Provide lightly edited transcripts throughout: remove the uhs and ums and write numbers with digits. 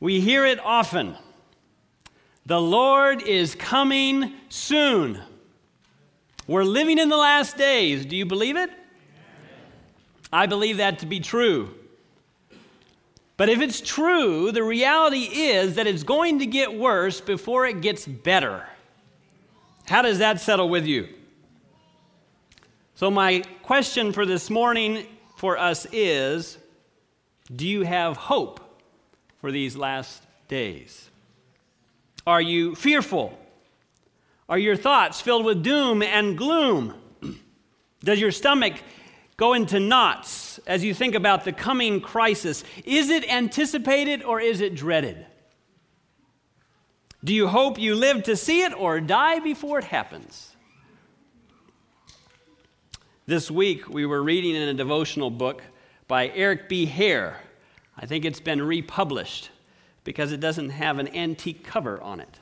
We hear it often. The Lord is coming soon. We're living in the last days. Do you believe it? I believe that to be true. But if it's true, the reality is that it's going to get worse before it gets better. How does that settle with you? So my question for this morning for us is, do you have hope for these last days? Are you fearful? Are your thoughts filled with doom and gloom? Does your stomach go into knots as you think about the coming crisis? Is it anticipated or is it dreaded? Do you hope you live to see it or die before it happens? This week we were reading in a devotional book by Eric B. Hare. I think it's been republished because it doesn't have an antique cover on it.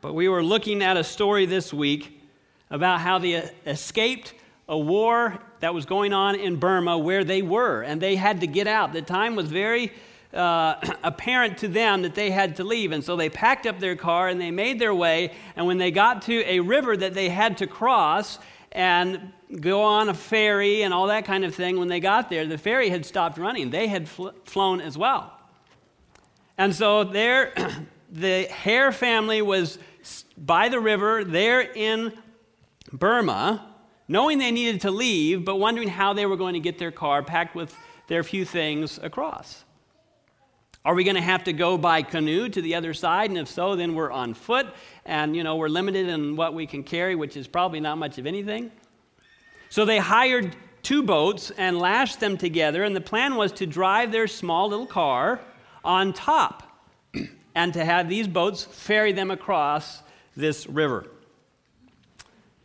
But we were looking at a story this week about how they escaped a war that was going on in Burma where they were, and they had to get out. The time was very apparent to them that they had to leave, and so they packed up their car and they made their way, and when they got to a river that they had to cross and go on a ferry and all that kind of thing, when they got there, the ferry had stopped running. They had flown as well. And so there, the Hare family was by the river there in Burma, knowing they needed to leave, but wondering how they were going to get their car packed with their few things across. Are we going to have to go by canoe to the other side? And if so, then we're on foot, and, you know, we're limited in what we can carry, which is probably not much of anything. So they hired two boats and lashed them together, and the plan was to drive their small little car on top and to have these boats ferry them across this river.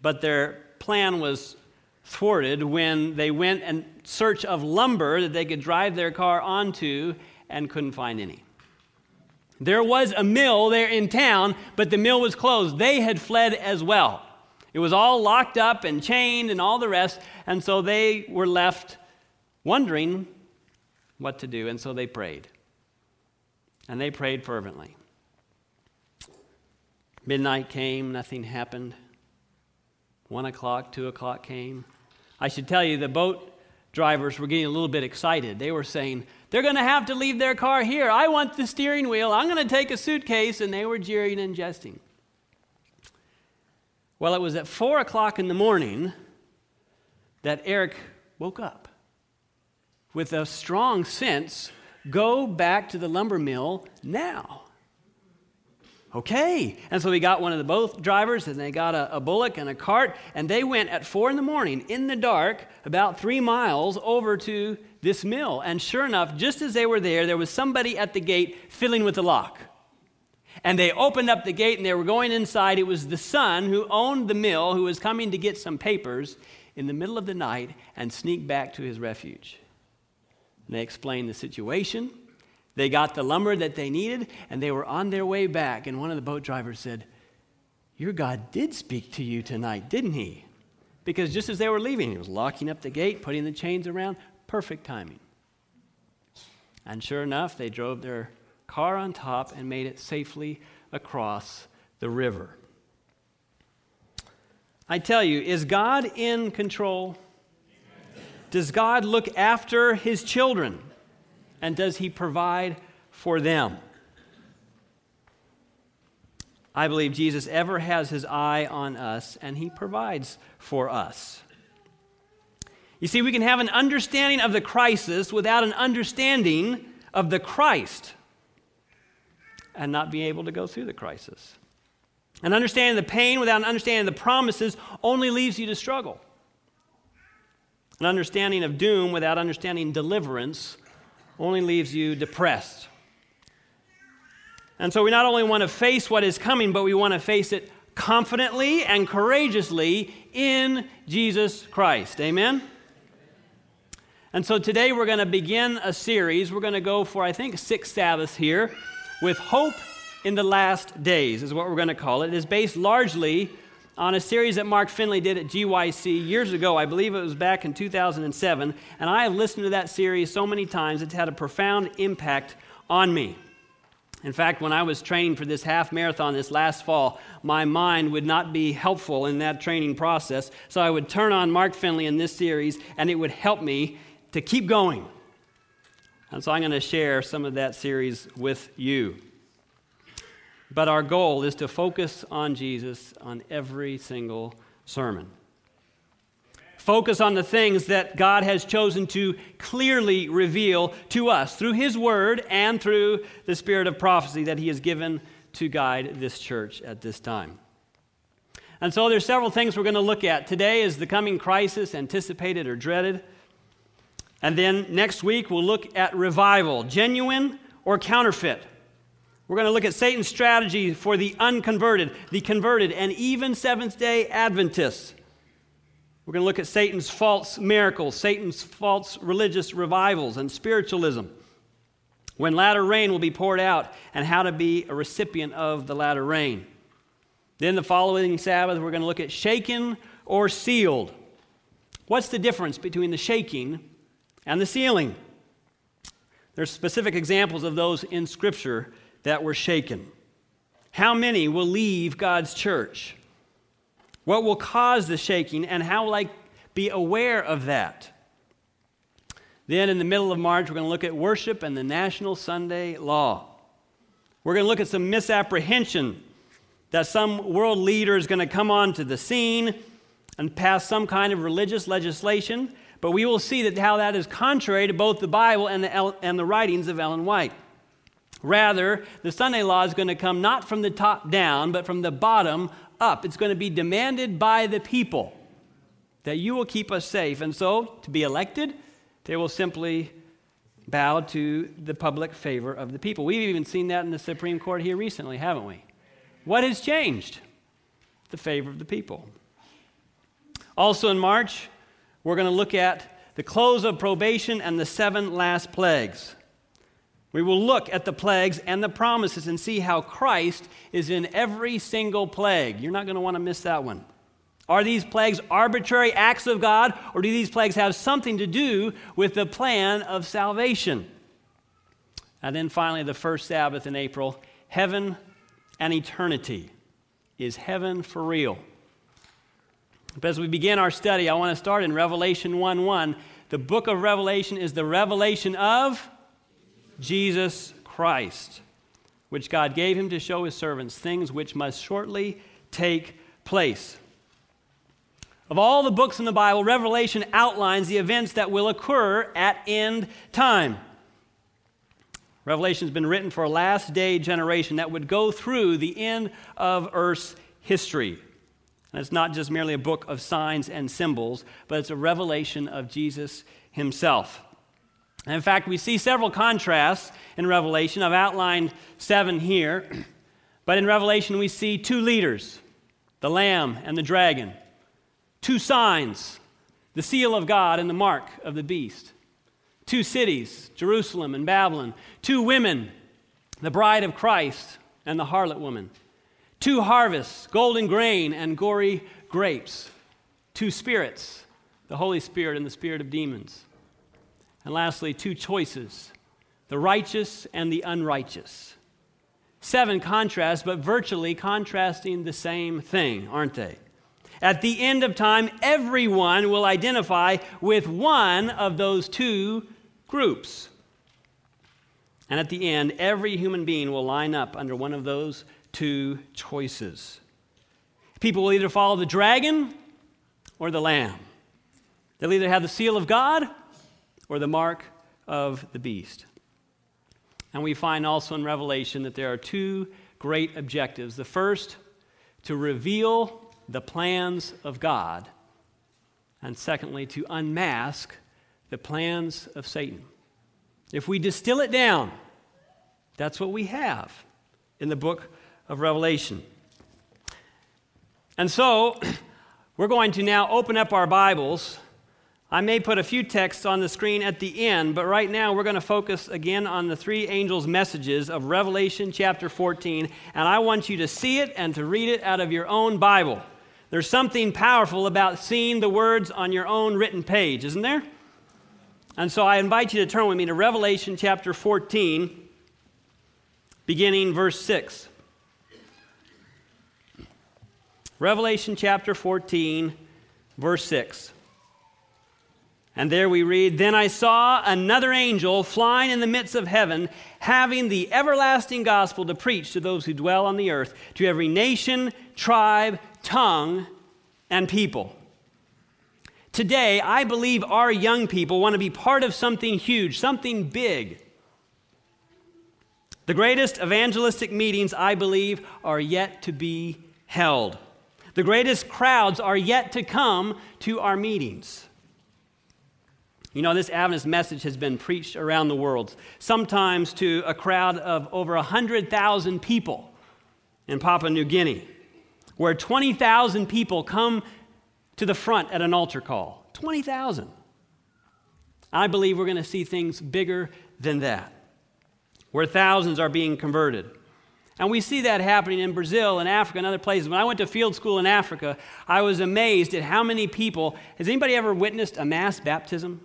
But their plan was thwarted when they went in search of lumber that they could drive their car onto and couldn't find any. There was a mill there in town, but the mill was closed. They had fled as well. It was all locked up and chained and all the rest, and so they were left wondering what to do, and so they prayed. And they prayed fervently. Midnight came, nothing happened. 1 o'clock, 2 o'clock came. I should tell you, the boat drivers were getting a little bit excited. They were saying, they're going to have to leave their car here. I want the steering wheel. I'm going to take a suitcase. And they were jeering and jesting. Well, it was at 4 o'clock in the morning that Eric woke up with a strong sense, go back to the lumber mill now. Okay. And so we got one of the boat drivers, and they got a bullock and a cart, and they went at 4 in the morning in the dark about 3 miles over to this mill. And sure enough, just as they were there, there was somebody at the gate fiddling with the lock. And they opened up the gate, and they were going inside. It was the son who owned the mill who was coming to get some papers in the middle of the night and sneak back to his refuge. And they explained the situation. They got the lumber that they needed, and they were on their way back. And one of the boat drivers said, your God did speak to you tonight, didn't he? Because just as they were leaving, he was locking up the gate, putting the chains around. Perfect timing. And sure enough, they drove their car on top and made it safely across the river. I tell you, is God in control? Does God look after his children? And does he provide for them? I believe Jesus ever has his eye on us, and he provides for us. You see, we can have an understanding of the crisis without an understanding of the Christ and not be able to go through the crisis. And understanding the pain without an understanding of the promises only leaves you to struggle. An understanding of doom without understanding deliverance only leaves you depressed. And so we not only want to face what is coming, but we want to face it confidently and courageously in Jesus Christ. Amen? And so today we're going to begin a series. We're going to go for, I think, 6 Sabbaths here with Hope in the Last Days is what we're going to call it. It is based largely on a series that Mark Finley did at GYC years ago. I believe it was back in 2007, and I have listened to that series so many times. It's had a profound impact on me. In fact, when I was training for this half marathon this last fall, my mind would not be helpful in that training process, so I would turn on Mark Finley in this series, and it would help me to keep going. And so I'm going to share some of that series with you. But our goal is to focus on Jesus on every single sermon. Focus on the things that God has chosen to clearly reveal to us through His Word and through the Spirit of prophecy that He has given to guide this church at this time. And so there's several things we're going to look at. Today is the coming crisis, anticipated or dreaded. And then next week we'll look at revival, genuine or counterfeit. We're going to look at Satan's strategy for the unconverted, the converted, and even Seventh-day Adventists. We're going to look at Satan's false miracles, Satan's false religious revivals, and spiritualism. When latter rain will be poured out, and how to be a recipient of the latter rain. Then the following Sabbath, we're going to look at shaken or sealed. What's the difference between the shaking and the sealing? There's specific examples of those in Scripture that were shaken. How many will leave God's church? What will cause the shaking, and how will I be aware of that? Then in the middle of March, we're going to look at worship and the National Sunday Law. We're going to look at some misapprehension that some world leader is going to come onto the scene and pass some kind of religious legislation, but we will see that how that is contrary to both the Bible and the writings of Ellen White. Rather, the Sunday law is going to come not from the top down, but from the bottom up. It's going to be demanded by the people that you will keep us safe. And so, to be elected, they will simply bow to the public favor of the people. We've even seen that in the Supreme Court here recently, haven't we? What has changed? The favor of the people. Also in March, we're going to look at the close of probation and the 7 last plagues. We will look at the plagues and the promises and see how Christ is in every single plague. You're not going to want to miss that one. Are these plagues arbitrary acts of God, or do these plagues have something to do with the plan of salvation? And then finally, the first Sabbath in April, heaven and eternity. Is heaven for real? But as we begin our study, I want to start in Revelation 1:1. The book of Revelation is the revelation of Jesus Christ, which God gave him to show his servants things which must shortly take place. Of all the books in the Bible, Revelation outlines the events that will occur at end time. Revelation has been written for a last day generation that would go through the end of Earth's history. And it's not just merely a book of signs and symbols, but it's a revelation of Jesus himself. In fact, we see several contrasts in Revelation. I've outlined 7 here. But in Revelation, we see 2 leaders, the Lamb and the dragon, 2 signs, the seal of God and the mark of the beast, 2 cities, Jerusalem and Babylon, 2 women, the bride of Christ and the harlot woman, 2 harvests, golden grain and gory grapes, 2 spirits, the Holy Spirit and the spirit of demons. And lastly, 2 choices, the righteous and the unrighteous. 7 contrasts, but virtually contrasting the same thing, aren't they? At the end of time, everyone will identify with one of those 2 groups. And at the end, every human being will line up under one of those 2 choices. People will either follow the dragon or the lamb. They'll either have the seal of God or the mark of the beast. And we find also in Revelation that there are 2 great objectives. The first, to reveal the plans of God, and secondly, to unmask the plans of Satan. If we distill it down, that's what we have in the book of Revelation. And so, we're going to now open up our Bibles. I may put a few texts on the screen at the end, but right now we're going to focus again on the 3 angels' messages of Revelation chapter 14, and I want you to see it and to read it out of your own Bible. There's something powerful about seeing the words on your own written page, isn't there? And so I invite you to turn with me to Revelation chapter 14, beginning verse 6. Revelation chapter 14, verse 6. And there we read, "Then I saw another angel flying in the midst of heaven, having the everlasting gospel to preach to those who dwell on the earth, to every nation, tribe, tongue, and people." Today, I believe our young people want to be part of something huge, something big. The greatest evangelistic meetings, I believe, are yet to be held. The greatest crowds are yet to come to our meetings. You know, this Adventist message has been preached around the world, sometimes to a crowd of over 100,000 people in Papua New Guinea, where 20,000 people come to the front at an altar call. 20,000. I believe we're going to see things bigger than that, where thousands are being converted. And we see that happening in Brazil and Africa and other places. When I went to field school in Africa, I was amazed at how many people. Has anybody ever witnessed a mass baptism?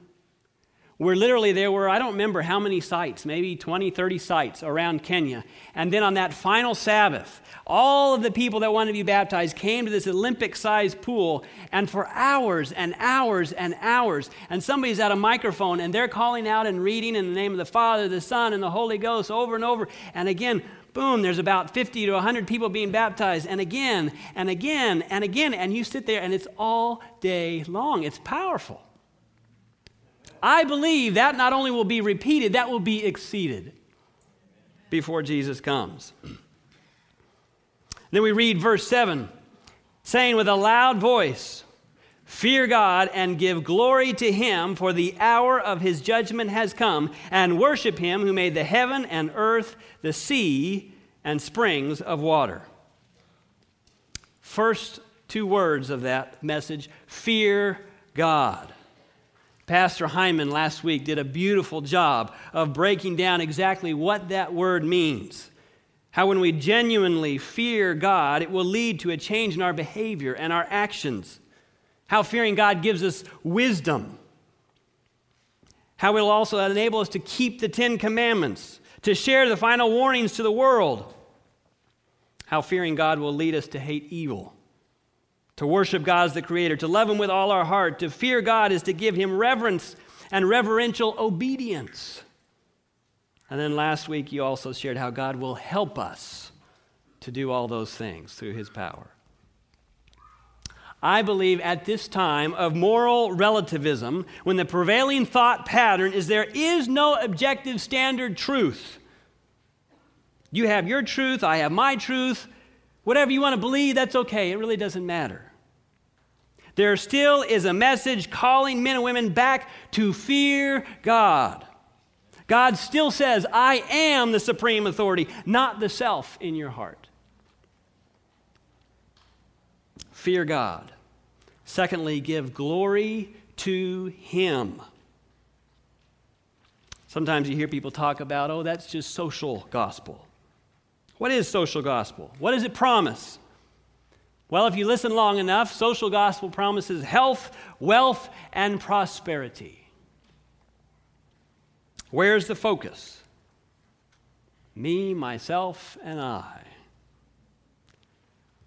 Where literally there were, I don't remember how many sites, maybe 20, 30 sites around Kenya. And then on that final Sabbath, all of the people that wanted to be baptized came to this Olympic-sized pool, and for hours and hours and hours, and somebody's at a microphone, and they're calling out and reading in the name of the Father, the Son, and the Holy Ghost over and over. And again, boom, there's about 50 to 100 people being baptized, and again, and again, and again. And you sit there, and it's all day long. It's powerful. I believe that not only will be repeated, that will be exceeded before Jesus comes. Then we read verse 7, saying with a loud voice, "Fear God and give glory to him, for the hour of his judgment has come, and worship him who made the heaven and earth, the sea, and springs of water." First two words of that message, fear God. Pastor Hyman last week did a beautiful job of breaking down exactly what that word means. How when we genuinely fear God, it will lead to a change in our behavior and our actions. How fearing God gives us wisdom. How it will also enable us to keep the Ten Commandments, to share the final warnings to the world. How fearing God will lead us to hate evil, to worship God as the Creator, to love Him with all our heart. To fear God is to give Him reverence and reverential obedience. And then last week you also shared how God will help us to do all those things through His power. I believe at this time of moral relativism, when the prevailing thought pattern is there is no objective standard truth. You have your truth, I have my truth. Whatever you want to believe, that's okay. It really doesn't matter. There still is a message calling men and women back to fear God. God still says, "I am the supreme authority, not the self in your heart." Fear God. Secondly, give glory to Him. Sometimes you hear people talk about, "Oh, that's just social gospel." What is social gospel? What does it promise? Well, if you listen long enough, social gospel promises health, wealth, and prosperity. Where's the focus? Me, myself, and I.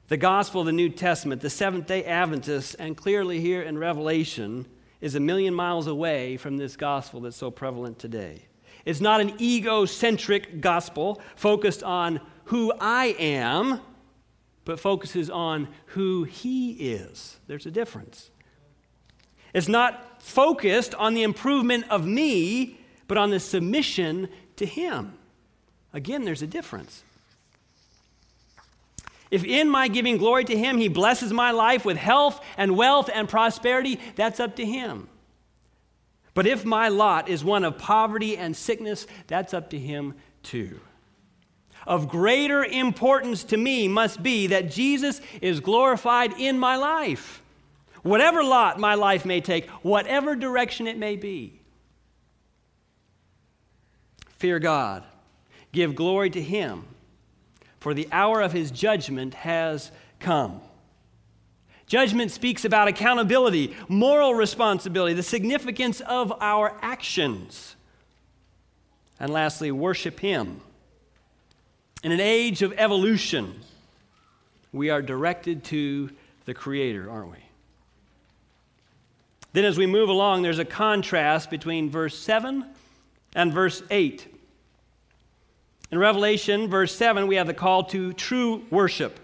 The gospel of the New Testament, the Seventh-day Adventists, and clearly here in Revelation, is a million miles away from this gospel that's so prevalent today. It's not an egocentric gospel focused on who I am, but focuses on who He is. There's a difference. It's not focused on the improvement of me, but on the submission to Him. Again, there's a difference. If in my giving glory to Him, He blesses my life with health and wealth and prosperity, that's up to Him. But if my lot is one of poverty and sickness, that's up to Him too. Of greater importance to me must be that Jesus is glorified in my life. Whatever lot my life may take, whatever direction it may be. Fear God. Give glory to Him, for the hour of His judgment has come. Judgment speaks about accountability, moral responsibility, the significance of our actions. And lastly, worship Him. In an age of evolution, we are directed to the Creator, aren't we? Then as we move along, there's a contrast between verse 7 and verse 8. In Revelation, verse 7, we have the call to true worship.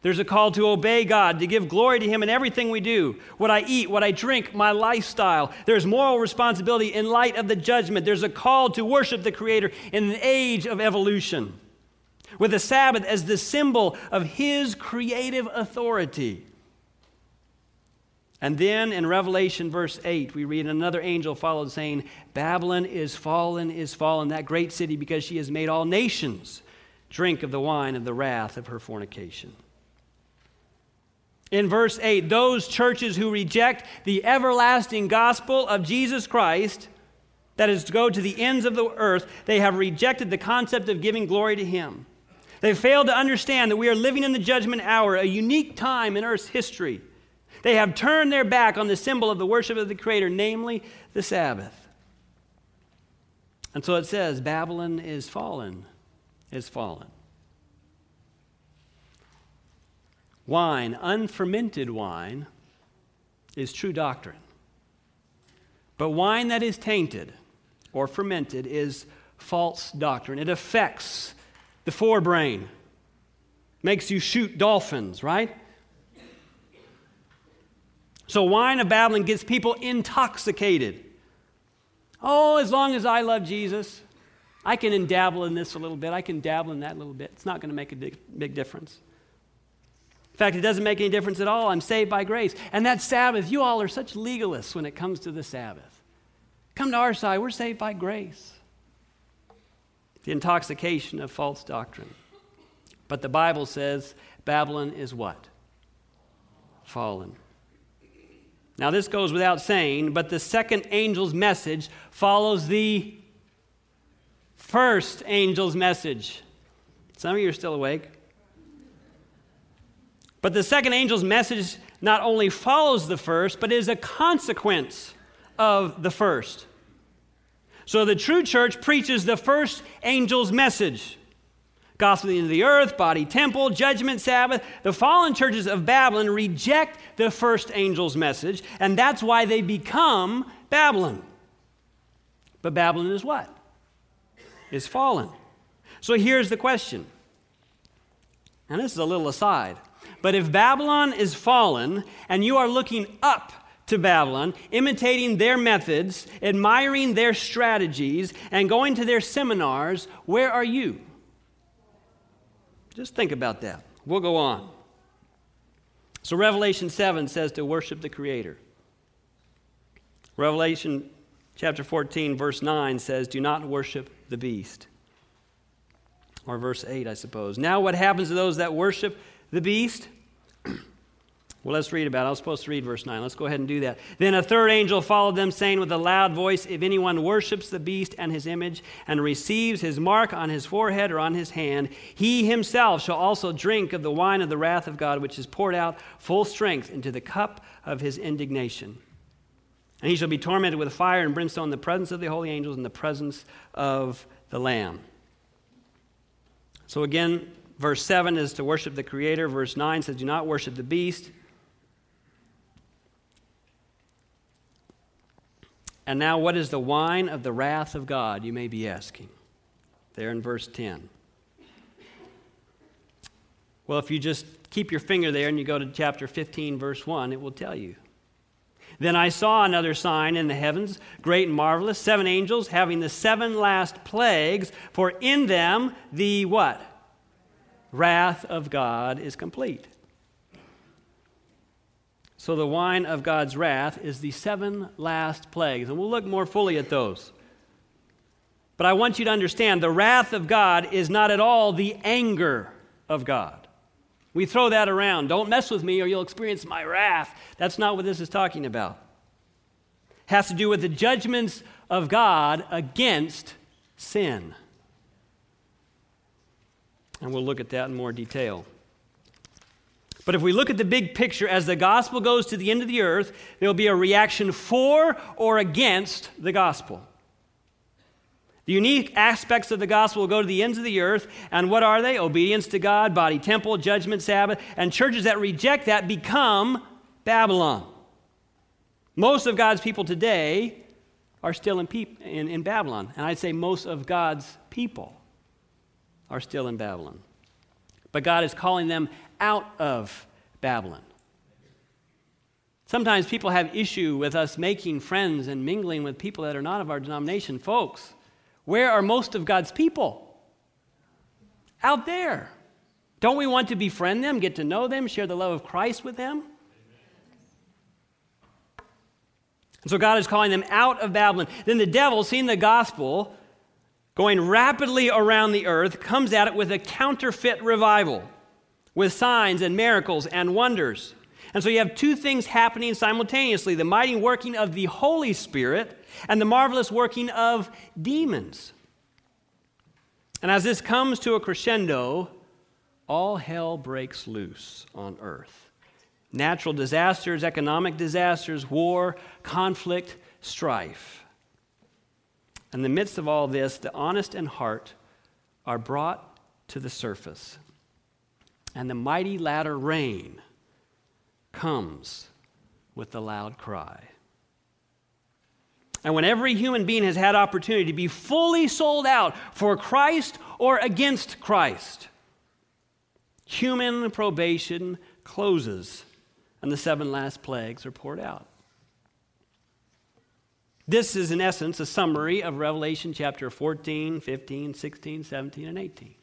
There's a call to obey God, to give glory to Him in everything we do, what I eat, what I drink, my lifestyle. There's moral responsibility in light of the judgment. There's a call to worship the Creator in an age of evolution, with the Sabbath as the symbol of His creative authority. And then in Revelation verse 8, we read, another angel followed saying, Babylon is fallen, that great city, because she has made all nations drink of the wine of the wrath of her fornication. In verse 8, those churches who reject the everlasting gospel of Jesus Christ, that is to go to the ends of the earth, they have rejected the concept of giving glory to Him. They failed to understand that we are living in the judgment hour, a unique time in earth's history. They have turned their back on the symbol of the worship of the Creator, namely the Sabbath. And so it says, Babylon is fallen, is fallen. Wine, unfermented wine, is true doctrine. But wine that is tainted or fermented is false doctrine. It affects the forebrain, makes you shoot dolphins, right? So wine of Babylon gets people intoxicated. Oh, as long as I love Jesus, I can dabble in this a little bit. I can dabble in that a little bit. It's not going to make a big difference. In fact, it doesn't make any difference at all. I'm saved by grace. And that Sabbath, you all are such legalists when it comes to the Sabbath. Come to our side. We're saved by grace. The intoxication of false doctrine. But the Bible says Babylon is what? Fallen. Now, this goes without saying, but the second angel's message follows the first angel's message. Some of you are still awake. But the second angel's message not only follows the first, but is a consequence of the first. So the true church preaches the first angel's message. Gospel into the earth, body, temple, judgment, Sabbath. The fallen churches of Babylon reject the first angel's message, and that's why they become Babylon. But Babylon is what? Is fallen. So here's the question. And this is a little aside. But if Babylon is fallen, and you are looking up to Babylon, imitating their methods, admiring their strategies, and going to their seminars, where are you? Just think about that. We'll go on. So Revelation 7 says to worship the Creator. Revelation chapter 14, verse 9 says, do not worship the beast. Or verse 8, I suppose. Now what happens to those that worship the beast? Well, let's read about it. I was supposed to read verse 9. Let's go ahead and do that. Then a third angel followed them, saying with a loud voice, if anyone worships the beast and his image and receives his mark on his forehead or on his hand, he himself shall also drink of the wine of the wrath of God, which is poured out full strength into the cup of his indignation. And he shall be tormented with fire and brimstone in the presence of the holy angels and the presence of the Lamb. So again, verse 7 is to worship the Creator. Verse 9 says, do not worship the beast. And now what is the wine of the wrath of God, you may be asking. There in verse 10. Well, if you just keep your finger there and you go to chapter 15, verse 1, it will tell you. Then I saw another sign in the heavens, great and marvelous, seven angels having the seven last plagues, for in them the what? Wrath of God is complete. So the wine of God's wrath is the seven last plagues. And we'll look more fully at those. But I want you to understand the wrath of God is not at all the anger of God. We throw that around. Don't mess with me or you'll experience my wrath. That's not what this is talking about. It has to do with the judgments of God against sin. And we'll look at that in more detail. But if we look at the big picture, as the gospel goes to the end of the earth, there will be a reaction for or against the gospel. The unique aspects of the gospel will go to the ends of the earth. And what are they? Obedience to God, body, temple, judgment, Sabbath. And churches that reject that become Babylon. Most of God's people today are still in Babylon. And I'd say most of God's people are still in Babylon. But God is calling them out of Babylon. Sometimes people have issue with us making friends and mingling with people that are not of our denomination. Folks, where are most of God's people? Out there. Don't we want to befriend them, get to know them, share the love of Christ with them? Amen. So God is calling them out of Babylon. Then the devil, seeing the gospel going rapidly around the earth, comes at it with a counterfeit revival, with signs and miracles and wonders. And so you have two things happening simultaneously, the mighty working of the Holy Spirit and the marvelous working of demons. And as this comes to a crescendo, all hell breaks loose on earth. Natural disasters, economic disasters, war, conflict, strife. In the midst of all this, the honest in heart are brought to the surface. And the mighty latter rain comes with the loud cry. And when every human being has had opportunity to be fully sold out for Christ or against Christ, human probation closes and the seven last plagues are poured out. This is, in essence, a summary of Revelation chapter 14, 15, 16, 17, and 18.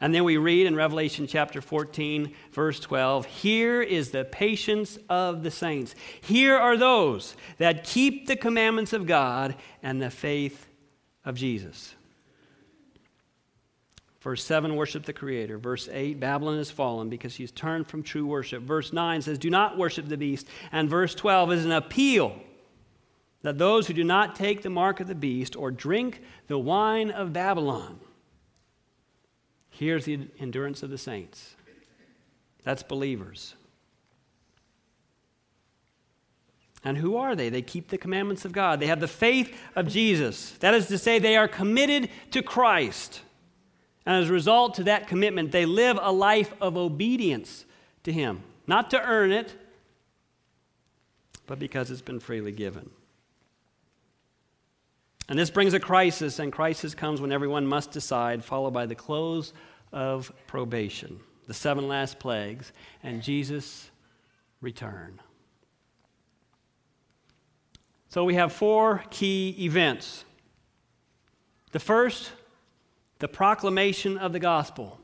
And then we read in Revelation chapter 14, verse 12, here is the patience of the saints. Here are those that keep the commandments of God and the faith of Jesus. Verse 7, worship the Creator. Verse 8, Babylon has fallen because she's turned from true worship. Verse 9 says, do not worship the beast. And verse 12 is an appeal that those who do not take the mark of the beast or drink the wine of Babylon. Here's the endurance of the saints. That's believers. And who are they? They keep the commandments of God. They have the faith of Jesus. That is to say, they are committed to Christ. And as a result to that commitment, they live a life of obedience to Him. Not to earn it, but because it's been freely given. And this brings a crisis, and crisis comes when everyone must decide, followed by the close of probation, the seven last plagues, and Jesus' return. So we have four key events. The first, the proclamation of the gospel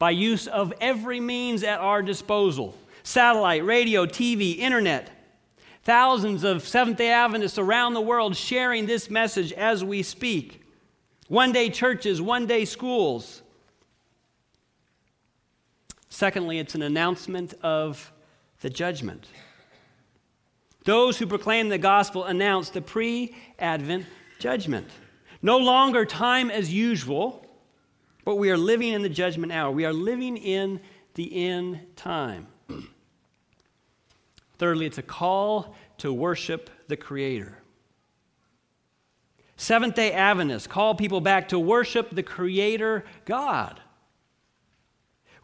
by use of every means at our disposal, satellite, radio, TV, internet. Thousands of Seventh-day Adventists around the world sharing this message as we speak. One-day churches, one-day schools. Secondly, it's an announcement of the judgment. Those who proclaim the gospel announce the pre-Advent judgment. No longer time as usual, but we are living in the judgment hour. We are living in the end time. Thirdly, it's a call to worship the Creator. Seventh-day Adventists call people back to worship the Creator God.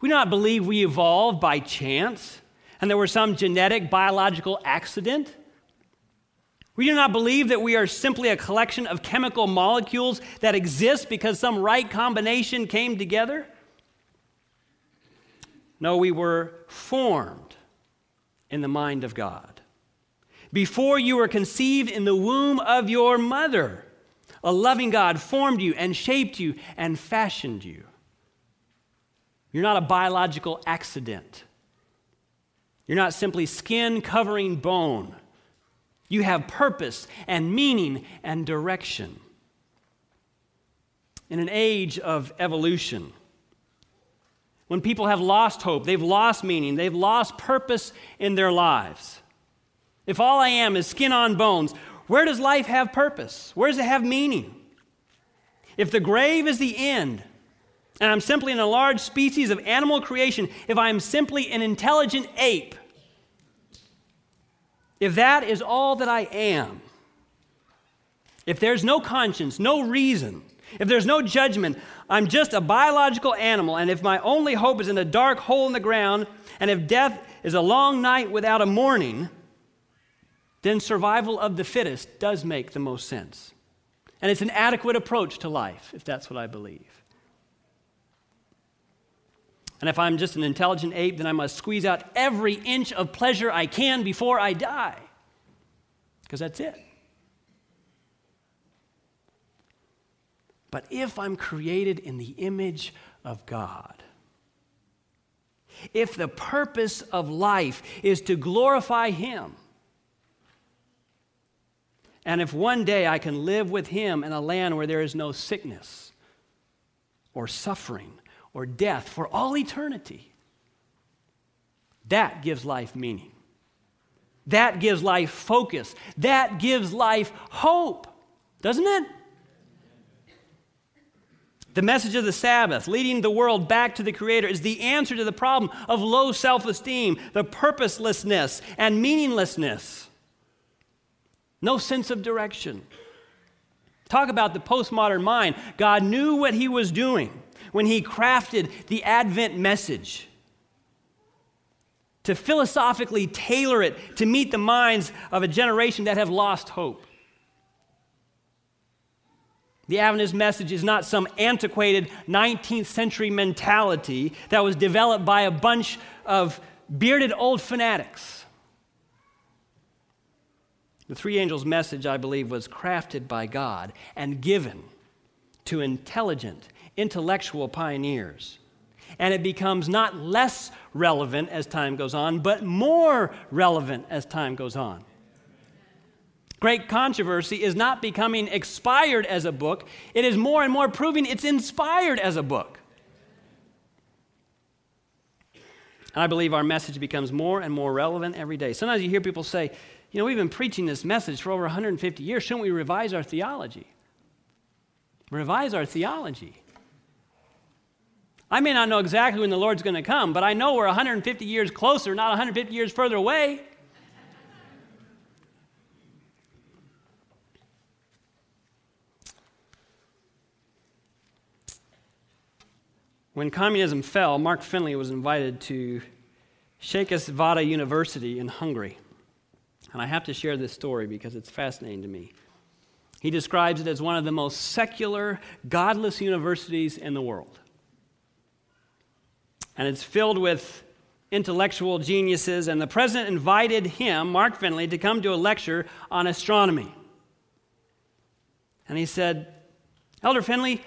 We do not believe we evolved by chance and there were some genetic, biological accident. We do not believe that we are simply a collection of chemical molecules that exist because some right combination came together. No, we were formed in the mind of God. Before you were conceived in the womb of your mother, a loving God formed you and shaped you and fashioned you. You're not a biological accident. You're not simply skin covering bone. You have purpose and meaning and direction. In an age of evolution, when people have lost hope, they've lost meaning, they've lost purpose in their lives. If all I am is skin on bones, where does life have purpose? Where does it have meaning? If the grave is the end, and I'm simply an enlarged species of animal creation, if I'm simply an intelligent ape, if that is all that I am, If there's no conscience, no reason, if there's no judgment, I'm just a biological animal, and if my only hope is in a dark hole in the ground, and if death is a long night without a morning, then survival of the fittest does make the most sense. And it's an adequate approach to life, if that's what I believe. And if I'm just an intelligent ape, then I must squeeze out every inch of pleasure I can before I die, because that's it. But if I'm created in the image of God, if the purpose of life is to glorify Him, and if one day I can live with Him in a land where there is no sickness or suffering or death for all eternity, that gives life meaning. That gives life focus. That gives life hope, doesn't it? The message of the Sabbath, leading the world back to the Creator, is the answer to the problem of low self-esteem, the purposelessness and meaninglessness. No sense of direction. Talk about the postmodern mind. God knew what He was doing when He crafted the Advent message. To philosophically tailor it to meet the minds of a generation that have lost hope. The Adventist message is not some antiquated 19th century mentality that was developed by a bunch of bearded old fanatics. The three angels' message, I believe, was crafted by God and given to intelligent, intellectual pioneers. And it becomes not less relevant as time goes on, but more relevant as time goes on. Great Controversy is not becoming expired as a book. It is more and more proving it's inspired as a book. And I believe our message becomes more and more relevant every day. Sometimes you hear people say, you know, we've been preaching this message for over 150 years. Shouldn't we revise our theology? Revise our theology. I may not know exactly when the Lord's going to come, but I know we're 150 years closer, not 150 years further away. When communism fell, Mark Finley was invited to Sheikas Vada University in Hungary. And I have to share this story because it's fascinating to me. He describes it as one of the most secular, godless universities in the world. And it's filled with intellectual geniuses, and the president invited him, Mark Finley, to come to a lecture on astronomy. And he said, Elder Finley,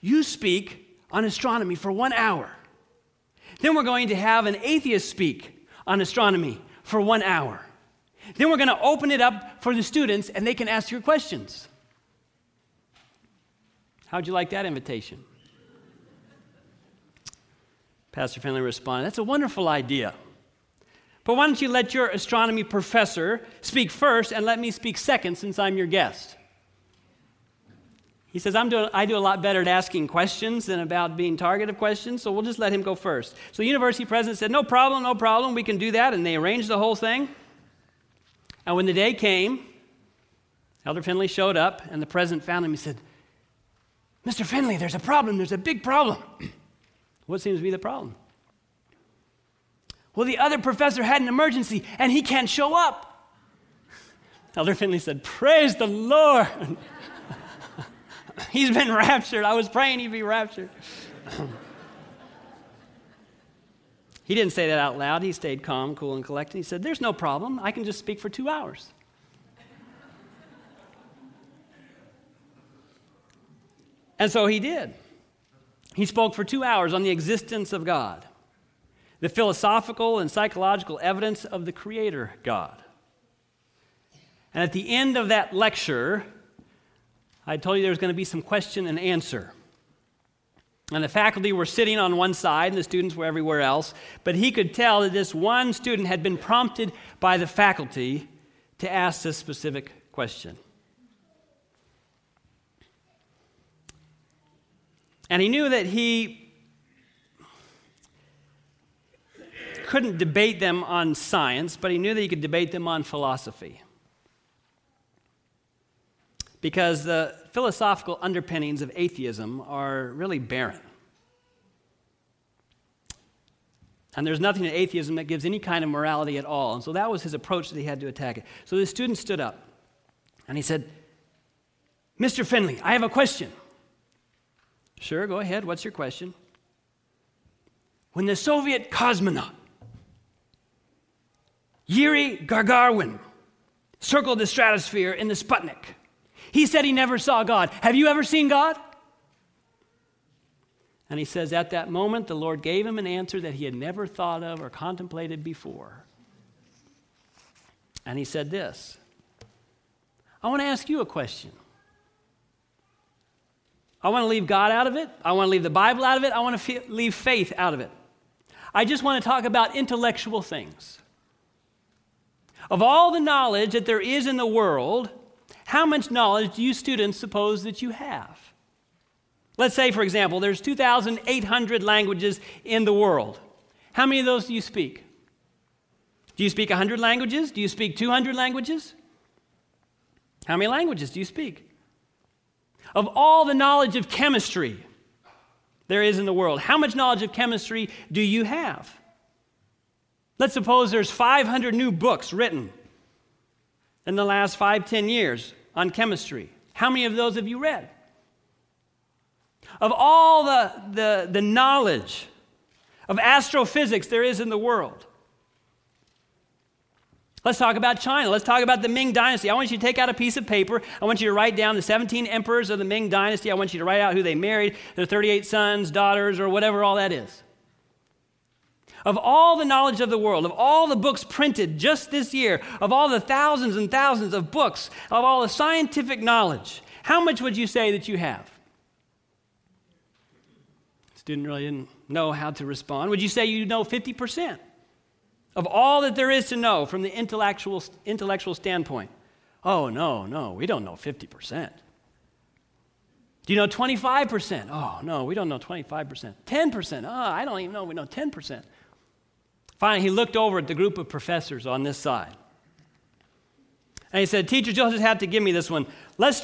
you speak on astronomy for 1 hour. Then we're going to have an atheist speak on astronomy for 1 hour. Then we're going to open it up for the students and they can ask your questions. How'd you like that invitation? Pastor Finley responded, that's a wonderful idea. But why don't you let your astronomy professor speak first and let me speak second since I'm your guest? He says, I do a lot better at asking questions than about being target of questions, so we'll just let him go first. So the university president said, no problem, we can do that, and they arranged the whole thing. And when the day came, Elder Finley showed up, and the president found him. He said, Mr. Finley, there's a problem, there's a big problem. What seems to be the problem? Well, the other professor had an emergency, and he can't show up. Elder Finley said, praise the Lord. He's been raptured. I was praying he'd be raptured. He didn't say that out loud. He stayed calm, cool, and collected. He said, there's no problem. I can just speak for 2 hours. And so he did. He spoke for 2 hours on the existence of God, the philosophical and psychological evidence of the Creator God. And at the end of that lecture, I told you there was going to be some question and answer. And the faculty were sitting on one side and the students were everywhere else, but he could tell that this one student had been prompted by the faculty to ask this specific question. And he knew that he couldn't debate them on science, but he knew that he could debate them on philosophy. because the philosophical underpinnings of atheism are really barren. And there's nothing in atheism that gives any kind of morality at all. And so that was his approach that he had to attack it. So the student stood up, and he said, "Mr. Finley, I have a question." "Sure, go ahead. What's your question?" "When the Soviet cosmonaut Yuri Gagarin circled the stratosphere in the Sputnik, he said he never saw God. Have you ever seen God?" And he says, at that moment, the Lord gave him an answer that he had never thought of or contemplated before. And he said this, "I want to ask you a question. I want to leave God out of it. I want to leave the Bible out of it. I want to leave faith out of it. I just want to talk about intellectual things. Of all the knowledge that there is in the world, how much knowledge do you students suppose that you have? Let's say, for example, there's 2,800 languages in the world. How many of those do you speak? Do you speak 100 languages? Do you speak 200 languages? How many languages do you speak? Of all the knowledge of chemistry there is in the world, how much knowledge of chemistry do you have? Let's suppose there's 500 new books written in the last 5-10 years on chemistry. How many of those have you read? Of all the knowledge of astrophysics there is in the world. Let's talk about China. Let's talk about the Ming Dynasty. I want you to take out a piece of paper. I want you to write down the 17 emperors of the Ming Dynasty. I want you to write out who they married, their 38 sons, daughters, or whatever all that is. Of all the knowledge of the world, of all the books printed just this year, of all the thousands and thousands of books, of all the scientific knowledge, how much would you say that you have?" Student really didn't know how to respond. "Would you say you know 50% of all that there is to know from the intellectual standpoint?" "Oh, no, we don't know 50%. "Do you know 25%? "Oh, no, we don't know 25%. 10%? "Oh, I don't even know we know 10%. Finally, he looked over at the group of professors on this side. And he said, "Teachers, you'll just have to give me this one. Let's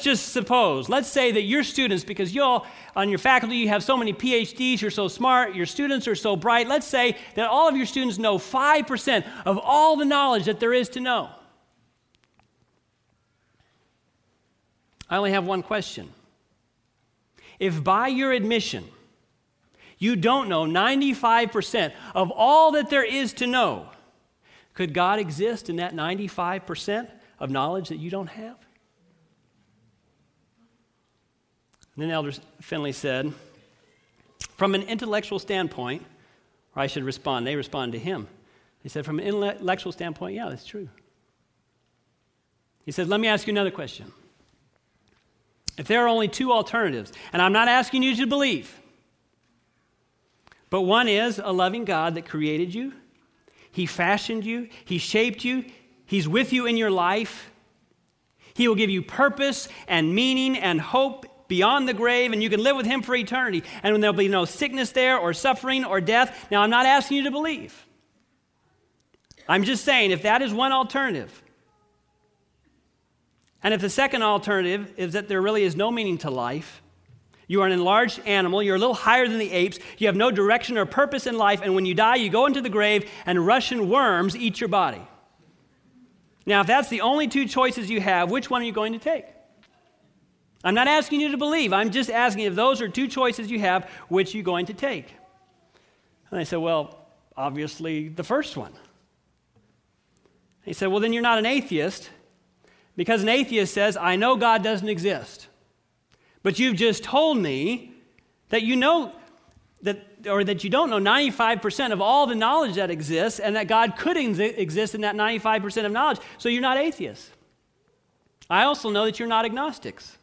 say that your students, because y'all on your faculty, you have so many PhDs, you're so smart, your students are so bright. Let's say that all of your students know 5% of all the knowledge that there is to know. I only have one question. If by your admission, you don't know 95% of all that there is to know, could God exist in that 95%? Of knowledge that you don't have?" And then Elder Finley said, "From an intellectual standpoint," or I should respond, they responded to him. He said, "From an intellectual standpoint, yeah, that's true." He said, "Let me ask you another question. If there are only two alternatives, and I'm not asking you to believe, but one is a loving God that created you, He fashioned you, He shaped you, He's with you in your life. He will give you purpose and meaning and hope beyond the grave, and you can live with Him for eternity. And when there'll be no sickness there or suffering or death." Now, I'm not asking you to believe. I'm just saying if that is one alternative, and if the second alternative is that there really is no meaning to life, you are an enlarged animal, you're a little higher than the apes, you have no direction or purpose in life, and when you die, you go into the grave and Russian worms eat your body. Now, if that's the only two choices you have, which one are you going to take? I'm not asking you to believe. I'm just asking if those are two choices you have, which are you going to take?" And I said, "Well, obviously the first one." He said, "Well, then you're not an atheist, because an atheist says, 'I know God doesn't exist.' But you've just told me that you know that, or that you don't know 95% of all the knowledge that exists, and that God could exist in that 95% of knowledge. So you're not atheists. I also know that you're not agnostics,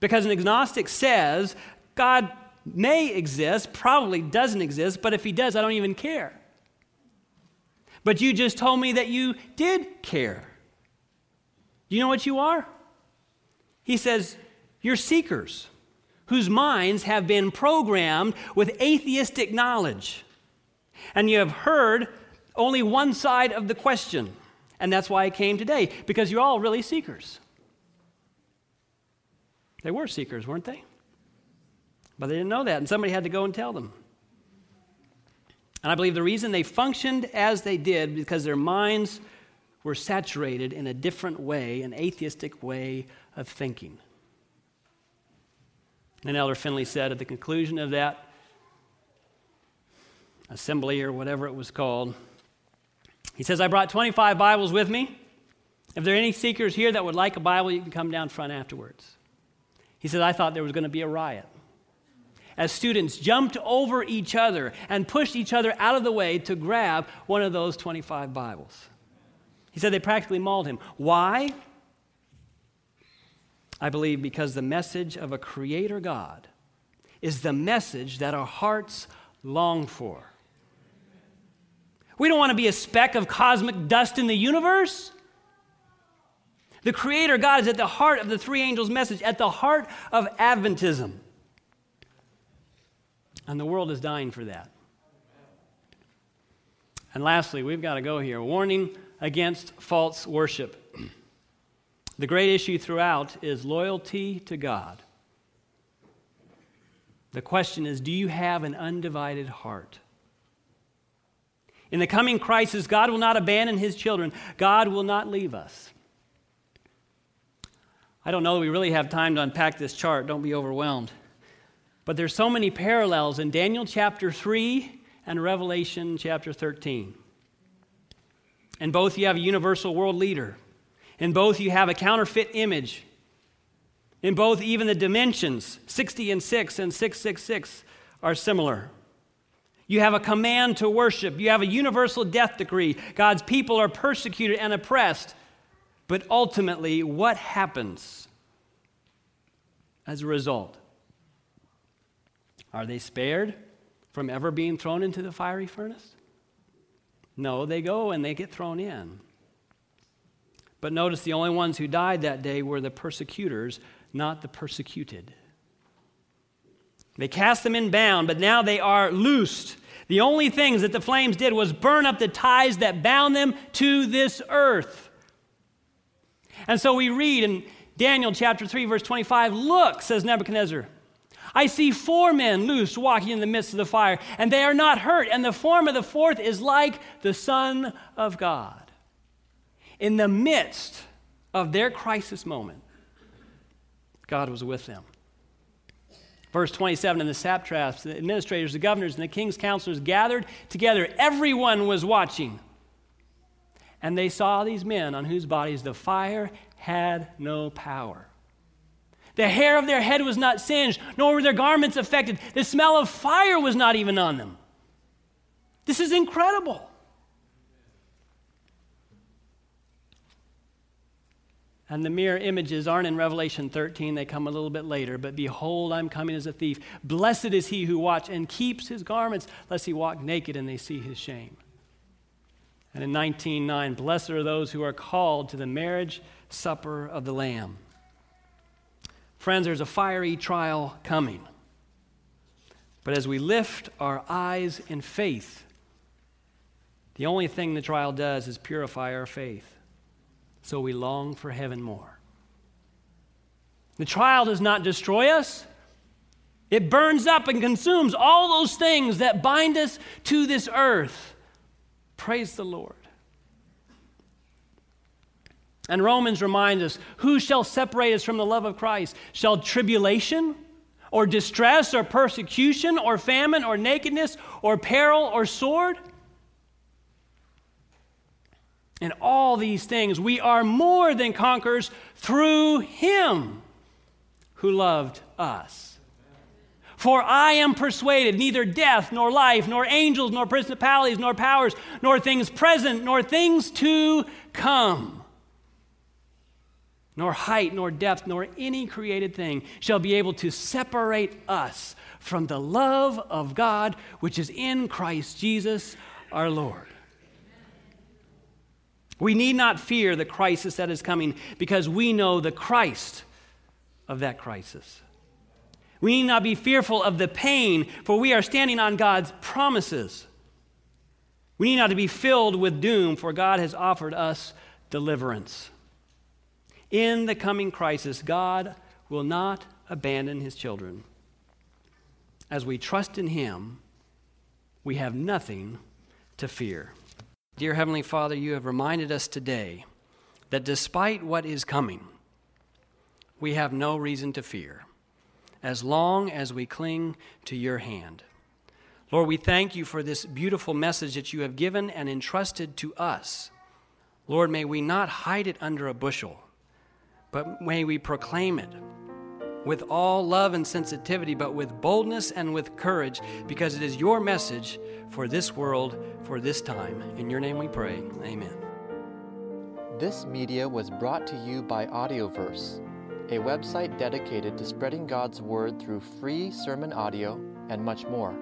because an agnostic says God may exist, probably doesn't exist, but if He does, I don't even care. But you just told me that you did care. You know what you are?" He says, "You're seekers whose minds have been programmed with atheistic knowledge. And you have heard only one side of the question. And that's why I came today, because you're all really seekers." They were seekers, weren't they? But they didn't know that, and somebody had to go and tell them. And I believe the reason they functioned as they did because their minds were saturated in a different way, an atheistic way of thinking. And Elder Finley said at the conclusion of that assembly or whatever it was called, he says, I brought 25 Bibles with me. If there are any seekers here that would like a Bible, you can come down front afterwards. He said, I thought there was going to be a riot, as students jumped over each other and pushed each other out of the way to grab one of those 25 Bibles. He said they practically mauled him. Why? I believe because the message of a creator God is the message that our hearts long for. We don't want to be a speck of cosmic dust in the universe. The creator God is at the heart of the three angels' message, at the heart of Adventism. And the world is dying for that. And lastly, we've got to go here. Warning against false worship. The great issue throughout is loyalty to God. The question is, do you have an undivided heart? In the coming crisis, God will not abandon his children. God will not leave us. I don't know that we really have time to unpack this chart. Don't be overwhelmed. But there's so many parallels in Daniel chapter 3 and Revelation chapter 13. In both you have a universal world leader. In both you have a counterfeit image. In both even the dimensions, 60 and 6 and 666 are similar. You have a command to worship. You have a universal death decree. God's people are persecuted and oppressed. But ultimately, what happens as a result? Are they spared from ever being thrown into the fiery furnace? No, they go and they get thrown in. But notice the only ones who died that day were the persecutors, not the persecuted. They cast them in bound, but now they are loosed. The only things that the flames did was burn up the ties that bound them to this earth. And so we read in Daniel chapter 3, verse 25, look, says Nebuchadnezzar, I see four men loose walking in the midst of the fire, and they are not hurt, and the form of the fourth is like the Son of God. In the midst of their crisis moment, God was with them. Verse 27, and the satraps, the administrators, the governors, and the king's counselors gathered together. Everyone was watching. And they saw these men on whose bodies the fire had no power. The hair of their head was not singed, nor were their garments affected. The smell of fire was not even on them. This is incredible. And the mirror images aren't in Revelation 13. They come a little bit later. But behold, I'm coming as a thief. Blessed is he who watches and keeps his garments, lest he walk naked and they see his shame. And in 19:9, blessed are those who are called to the marriage supper of the Lamb. Friends, there's a fiery trial coming. But as we lift our eyes in faith, the only thing the trial does is purify our faith, so we long for heaven more. The trial does not destroy us. It burns up and consumes all those things that bind us to this earth. Praise the Lord. And Romans reminds us, who shall separate us from the love of Christ? Shall tribulation or distress or persecution or famine or nakedness or peril or sword? In all these things, we are more than conquerors through him who loved us. For I am persuaded neither death nor life nor angels nor principalities nor powers nor things present nor things to come, nor height, nor depth, nor any created thing shall be able to separate us from the love of God, which is in Christ Jesus our Lord. We need not fear the crisis that is coming because we know the Christ of that crisis. We need not be fearful of the pain, for we are standing on God's promises. We need not to be filled with doom, for God has offered us deliverance. In the coming crisis, God will not abandon his children. As we trust in him, we have nothing to fear. Dear Heavenly Father, you have reminded us today that despite what is coming, we have no reason to fear, as long as we cling to your hand. Lord, we thank you for this beautiful message that you have given and entrusted to us. Lord, may we not hide it under a bushel, but may we proclaim it with all love and sensitivity, but with boldness and with courage, because it is your message for this world, for this time. In your name we pray, amen. This media was brought to you by Audioverse, a website dedicated to spreading God's Word through free sermon audio and much more.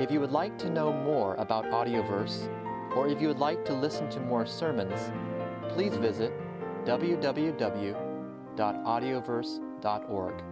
If you would like to know more about Audioverse, or if you would like to listen to more sermons, please visit www.audioverse.org.